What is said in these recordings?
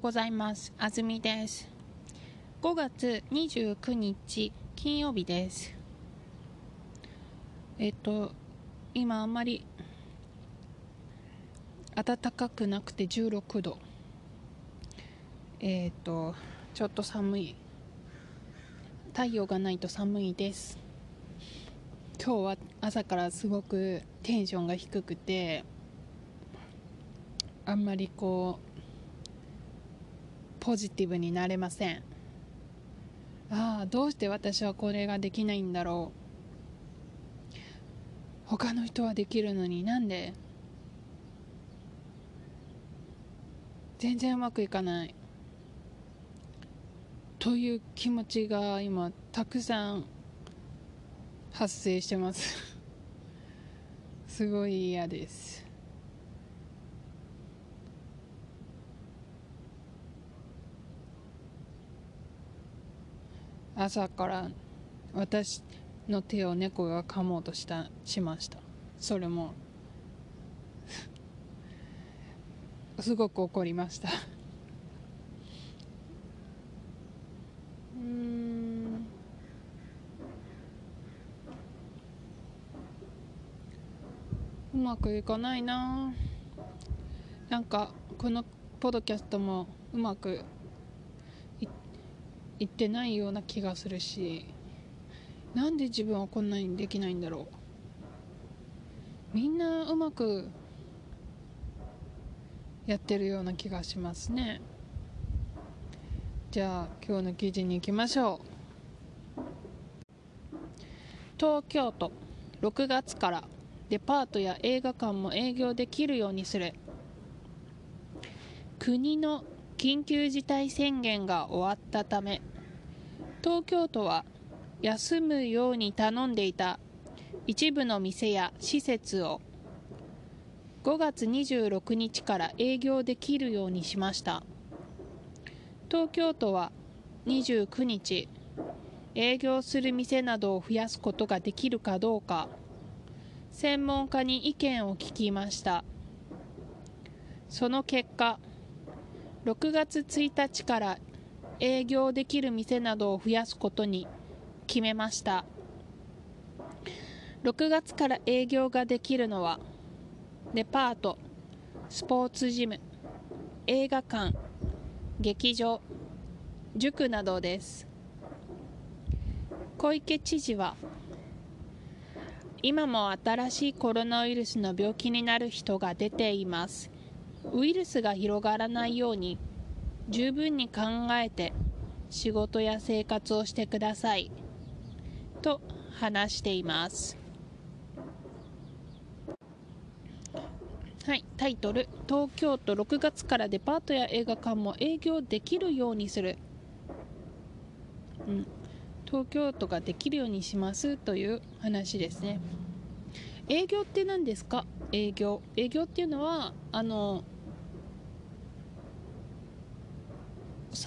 うございます。あずみです。5月29日金曜日です。今あんまり暖かくなくて16度、ちょっと寒い、太陽がないと寒いです。今日は朝からすごくテンションが低くて、あんまりこうポジティブになれません。どうして私はこれができないんだろう、他の人はできるのになんで全然うまくいかないという気持ちが今たくさん発生してますすごい嫌です。朝から私の手を猫が噛もうとしました。それもすごく怒りましたうまくいかないな。なんかこのポドキャストもうまくいってないような気がするし、なんで自分はこんなにできないんだろう。みんなうまくやってるような気がしますね。じゃあ今日の記事に行きましょう。東京都、6月からデパートや映画館も営業できるようにする。国の緊急事態宣言が終わったため、東京都は休むように頼んでいた一部の店や施設を5月26日から営業できるようにしました。東京都は29日、営業する店などを増やすことができるかどうか、専門家に意見を聞きました。その結果、6月1日から営業できる店などを増やすことに決めました。6月から営業ができるのは、デパート、スポーツジム、映画館、劇場、塾などです。小池知事は、今も新しいコロナウイルスの病気になる人が出ています。ウイルスが広がらないように十分に考えて仕事や生活をしてくださいと話しています。はい、タイトル、東京都6月からデパートや映画館も営業できるようにする。東京都ができるようにしますという話ですね。営業って何ですか？営業っていうのはサ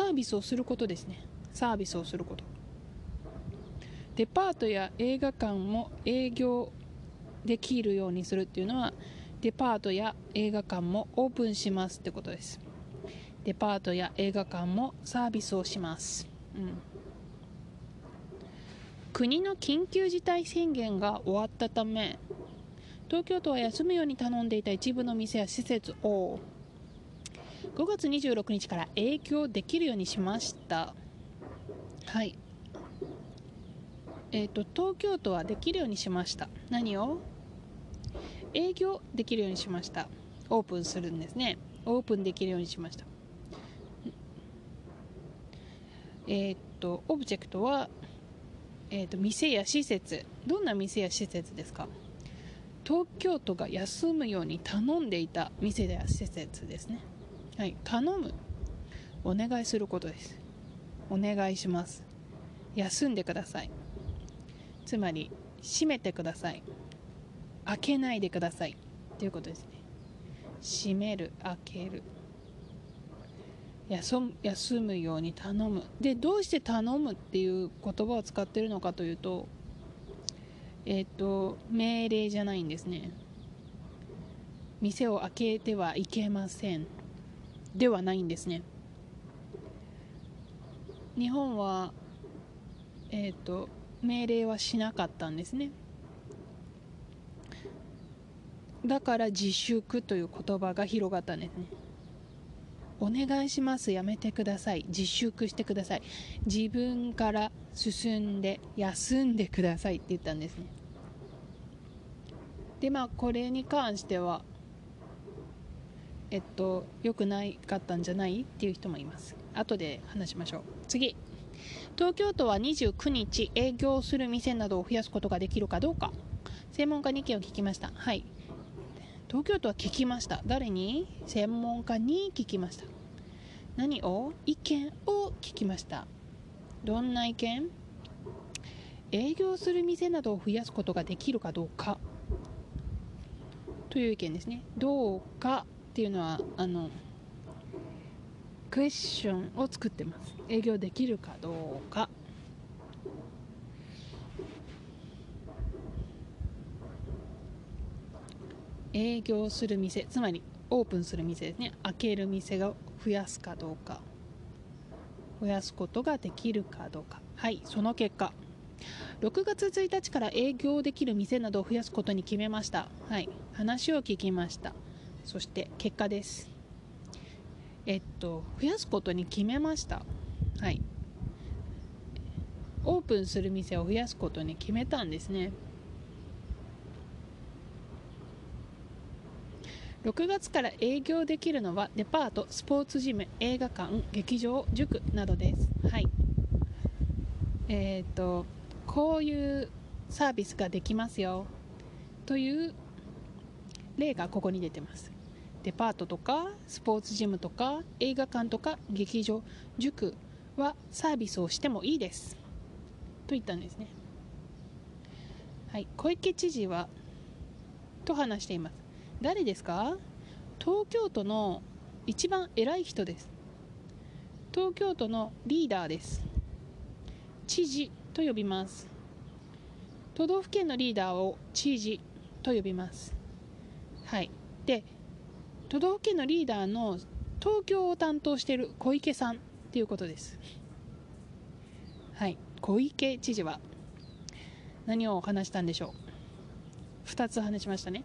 ービスをすることですね。サービスをすること。デパートや映画館も営業できるようにするっていうのは、デパートや映画館もオープンしますってことです。デパートや映画館もサービスをします、国の緊急事態宣言が終わったため、東京都は休むように頼んでいた一部の店や施設を5月26日から営業できるようにしました。はい。東京都はできるようにしました。何を？営業できるようにしました。オープンするんですね。オープンできるようにしました。オブジェクトは、店や施設。どんな店や施設ですか？東京都が休むように頼んでいた店や施設ですね。はい、頼む。お願いすることです。お願いします。休んでください。つまり、閉めてください。開けないでください。ということですね。閉める、開ける。休むように頼む。で、どうして頼むっていう言葉を使っているのかというと、命令じゃないんですね。店を開けてはいけませんではないんですね。日本は、命令はしなかったんですね。だから自粛という言葉が広がったんですね。お願いします、やめてください、自粛してください、自分から進んで休んでくださいって言ったんですね。でこれに関しては良くないかったんじゃないっていう人もいます。後で話しましょう。次、東京都は29日営業する店などを増やすことができるかどうか、専門家に意見を聞きました。はい、東京都は聞きました。誰に？専門家に聞きました。何を？意見を聞きました。どんな意見？営業する店などを増やすことができるかどうかという意見ですね。どうかっていうのはクエスチョンを作ってます。営業できるかどうか。営業する店、つまりオープンする店ですね。開ける店が増やすかどうか、増やすことができるかどうか。はい、その結果6月1日から営業できる店などを増やすことに決めました。はい、話を聞きました。そして結果です。増やすことに決めました。はい、オープンする店を増やすことに決めたんですね。6月から営業できるのはデパート、スポーツジム、映画館、劇場、塾などです。はい、こういうサービスができますよという例がここに出てます。デパートとかスポーツジムとか映画館とか劇場、塾はサービスをしてもいいですと言ったんですね。はい、小池知事はと話しています。誰ですか？東京都の一番偉い人です。東京都のリーダーです。知事と呼びます。都道府県のリーダーを知事と呼びます。はい、で都道府県のリーダーの東京を担当している小池さんということです。はい、小池知事は何を話したんでしょう。2つ話しましたね。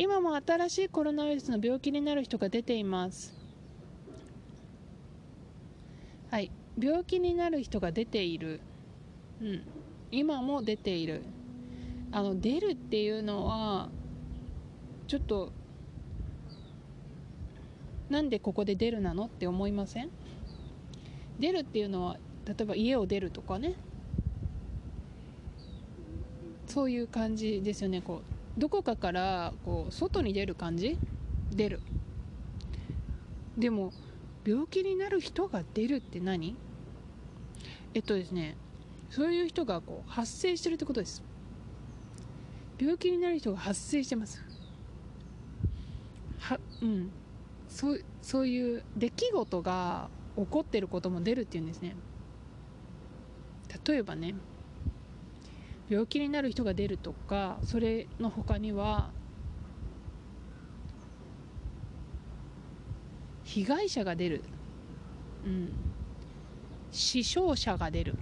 今も新しいコロナウイルスの病気になる人が出ています。はい、病気になる人が出ている。うん、今も出ている。出るっていうのはちょっとなんでここで出るなのって思いません？出るっていうのは例えば家を出るとかね、そういう感じですよね。どこかから外に出る感じ？出る。でも病気になる人が出るって何？ですね、そういう人が発生してるってことです。病気になる人が発生してます。うん、そういう出来事が起こってることも出るっていうんですね。例えばね、病気になる人が出るとか、それの他には被害者が出る、うん、死傷者が出る、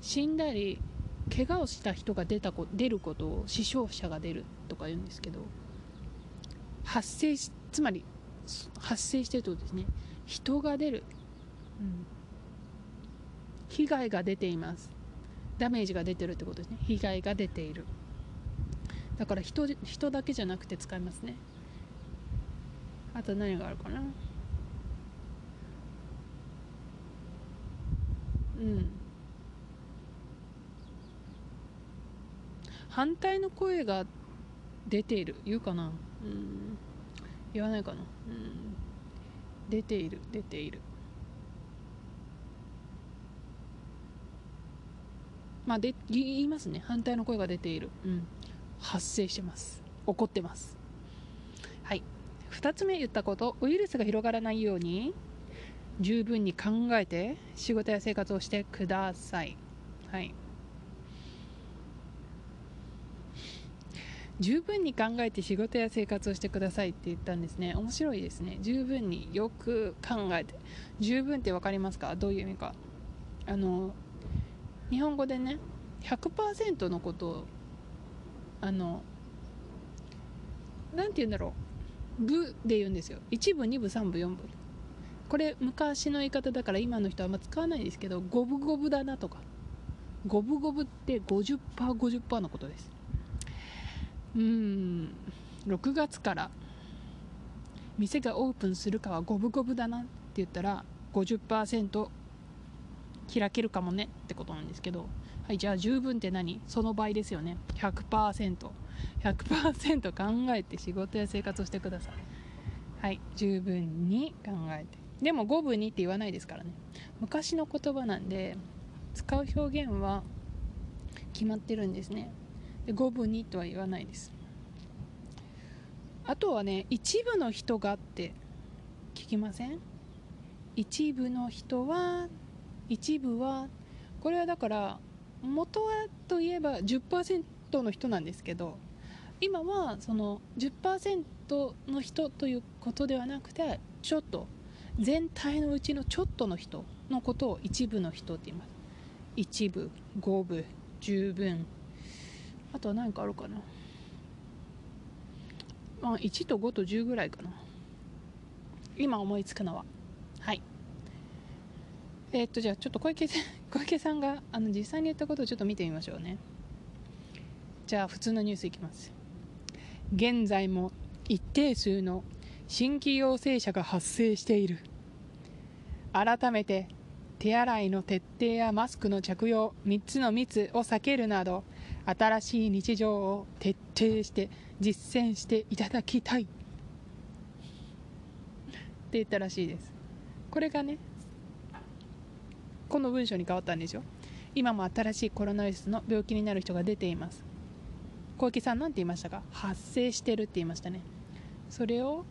死んだり怪我をした人が出ることを死傷者が出るとか言うんですけど、つまり発生してるってことですね。人が出る、うん、被害が出ています。ダメージが出てるってことですね。被害が出ている。だから 人だけじゃなくて使いますね。あと何があるかな。うん。反対の声が出ている。言うかな。うん。言わないかな。うん。出ている。出ている。言いますね。反対の声が出ている、うん、発生してます。起こってます。はい、2つ目言ったこと、ウイルスが広がらないように十分に考えて仕事や生活をしてください。はい、十分に考えて仕事や生活をしてくださいって言ったんですね。面白いですね。十分によく考えて、十分って分かりますか？どういう意味か。日本語でね 100% のことをなんて言うんだろう、部で言うんですよ。1部2部3部4部、これ昔の言い方だから今の人はあんま使わないですけど、五分五分だなとか、五分五分って 50%50% のことです。6月から店がオープンするかは五分五分だなって言ったら 50% 開けるかもねってことなんですけど、はい、じゃあ十分って何？その倍ですよね。 100% 考えて仕事や生活をしてください。はい、十分に考えて。でも5分にって言わないですからね。昔の言葉なんで使う表現は決まってるんですね。で5分にとは言わないです。あとはね、一部の人がって聞きません？一部の人は、一部は、これはだから元はといえば 10% の人なんですけど、今はその 10% の人ということではなくて、ちょっと全体のうちのちょっとの人のことを一部の人って言います。一部、五部、十分、あとは何かあるかな、まあ、1と5と10ぐらいかな、今思いつくのは。はい、じゃあちょっと小池さんが実際に言ったことをちょっと見てみましょうね。じゃあ普通のニュースいきます。現在も一定数の新規陽性者が発生している。改めて手洗いの徹底やマスクの着用、3つの密を避けるなど新しい日常を徹底して実践していただきたいって言ったらしいです。これがね、この文章に変わったんですよ。今も新しいコロナウイルスの病気になる人が出ています。小池さんなんて言いましたか？発生してるって言いましたね。それを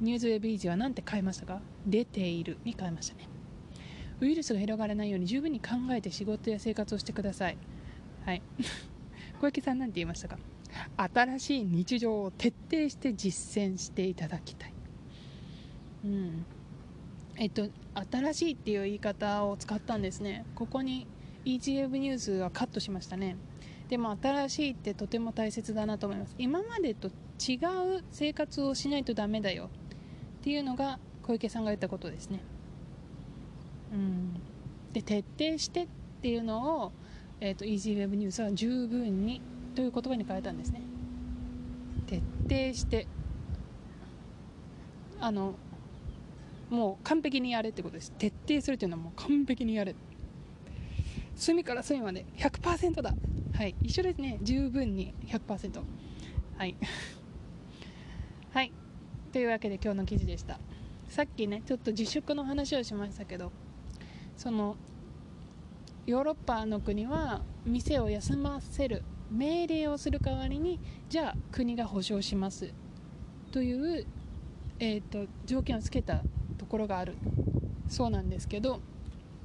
ニューズウェブイージーはなんて変えましたか？出ているに変えましたね。ウイルスが広がらないように十分に考えて仕事や生活をしてください。はい小池さんなんて言いましたか？新しい日常を徹底して実践していただきたい。新しいっていう言い方を使ったんですね。ここに EGF ニュースはカットしましたね。でも新しいってとても大切だなと思います。今までと違う生活をしないとダメだよっていうのが小池さんが言ったことですね。で、徹底してっていうのを、EGF ニュースは十分にという言葉に変えたんですね。徹底してもう完璧にやれってことです。徹底するというのはもう完璧にやれ、隅から隅まで 100% だ。はい、一緒ですね。十分に 100%。 はいはい、というわけで今日の記事でした。さっきねちょっと自粛の話をしましたけど、そのヨーロッパの国は店を休ませる命令をする代わりに、じゃあ国が保証しますという、条件をつけたところがあるそうなんですけど、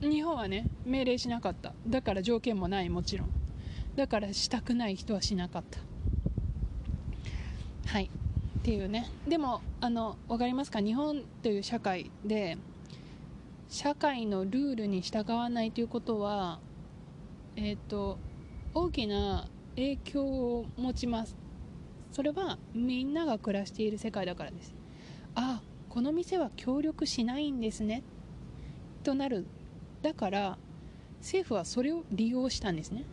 日本はね命令しなかった。だから条件もない、もちろんだからしたくない人はしなかった。はい、っていうね。でも分かりますか？日本という社会で社会のルールに従わないということは、大きな影響を持ちます。それはみんなが暮らしている世界だからです。あ、この店は協力しないんですねとなる。だから政府はそれを利用したんですね。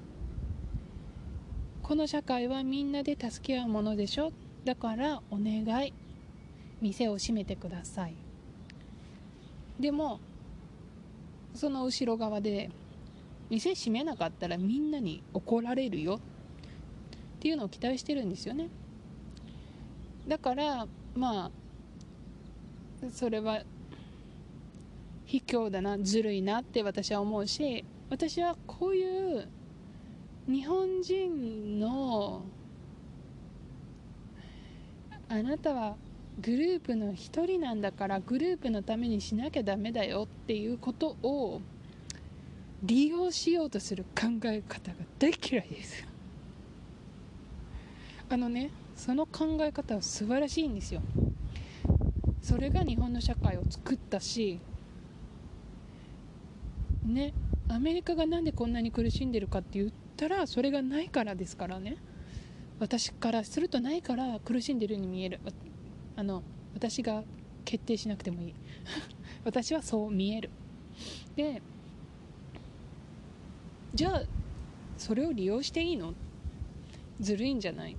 この社会はみんなで助け合うものでしょ。だからお願い、店を閉めてください。でもその後ろ側で店閉めなかったらみんなに怒られるよっていうのを期待してるんですよね。だからまあそれは卑怯だな、ずるいなって私は思うし、私はこういう日本人のあなたはグループの一人なんだからグループのためにしなきゃダメだよっていうことを利用しようとする考え方が大嫌いです。その考え方は素晴らしいんですよ。それが日本の社会を作ったしね、アメリカがなんでこんなに苦しんでるかって言ったら、それがないからですからね。私からするとないから苦しんでるように見える。私が決定しなくてもいい私はそう見える。で、じゃあそれを利用していいの？ずるいんじゃない？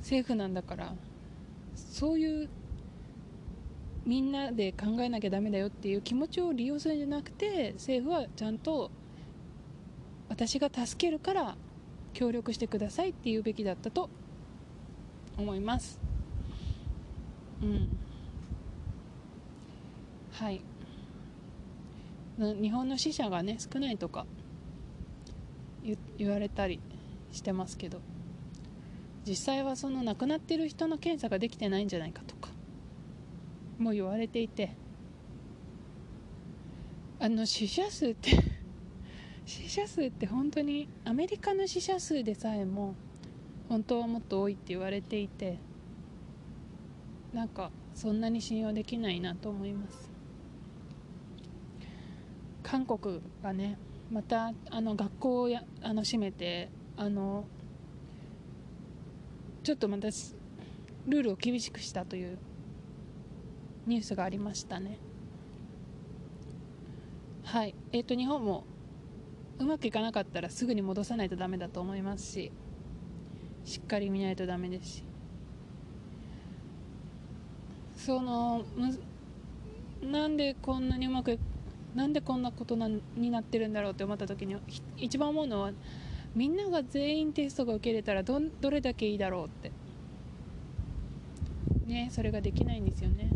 政府なんだから、そういうみんなで考えなきゃダメだよっていう気持ちを利用するんじゃなくて、政府はちゃんと私が助けるから協力してくださいって言うべきだったと思います。はい。日本の死者がね、少ないとか言われたりしてますけど、実際はその亡くなってる人の検査ができてないんじゃないかとかも言われていて、死者数って本当にアメリカの死者数でさえも本当はもっと多いって言われていて、なんかそんなに信用できないなと思います。韓国がね、また学校を閉めて、ちょっとまたルールを厳しくしたというニュースがありましたね。はい。日本もうまくいかなかったらすぐに戻さないとダメだと思いますし、しっかり見ないとダメですし、なんでこんなことになってるんだろうって思った時に一番思うのは、みんなが全員テストが受け入れたらどれだけいいだろうってね、それができないんですよね。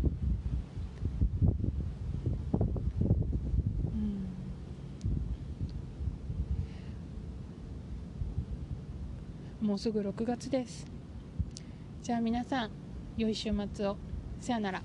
もうすぐ6月です。じゃあ皆さん、良い週末を。さよなら。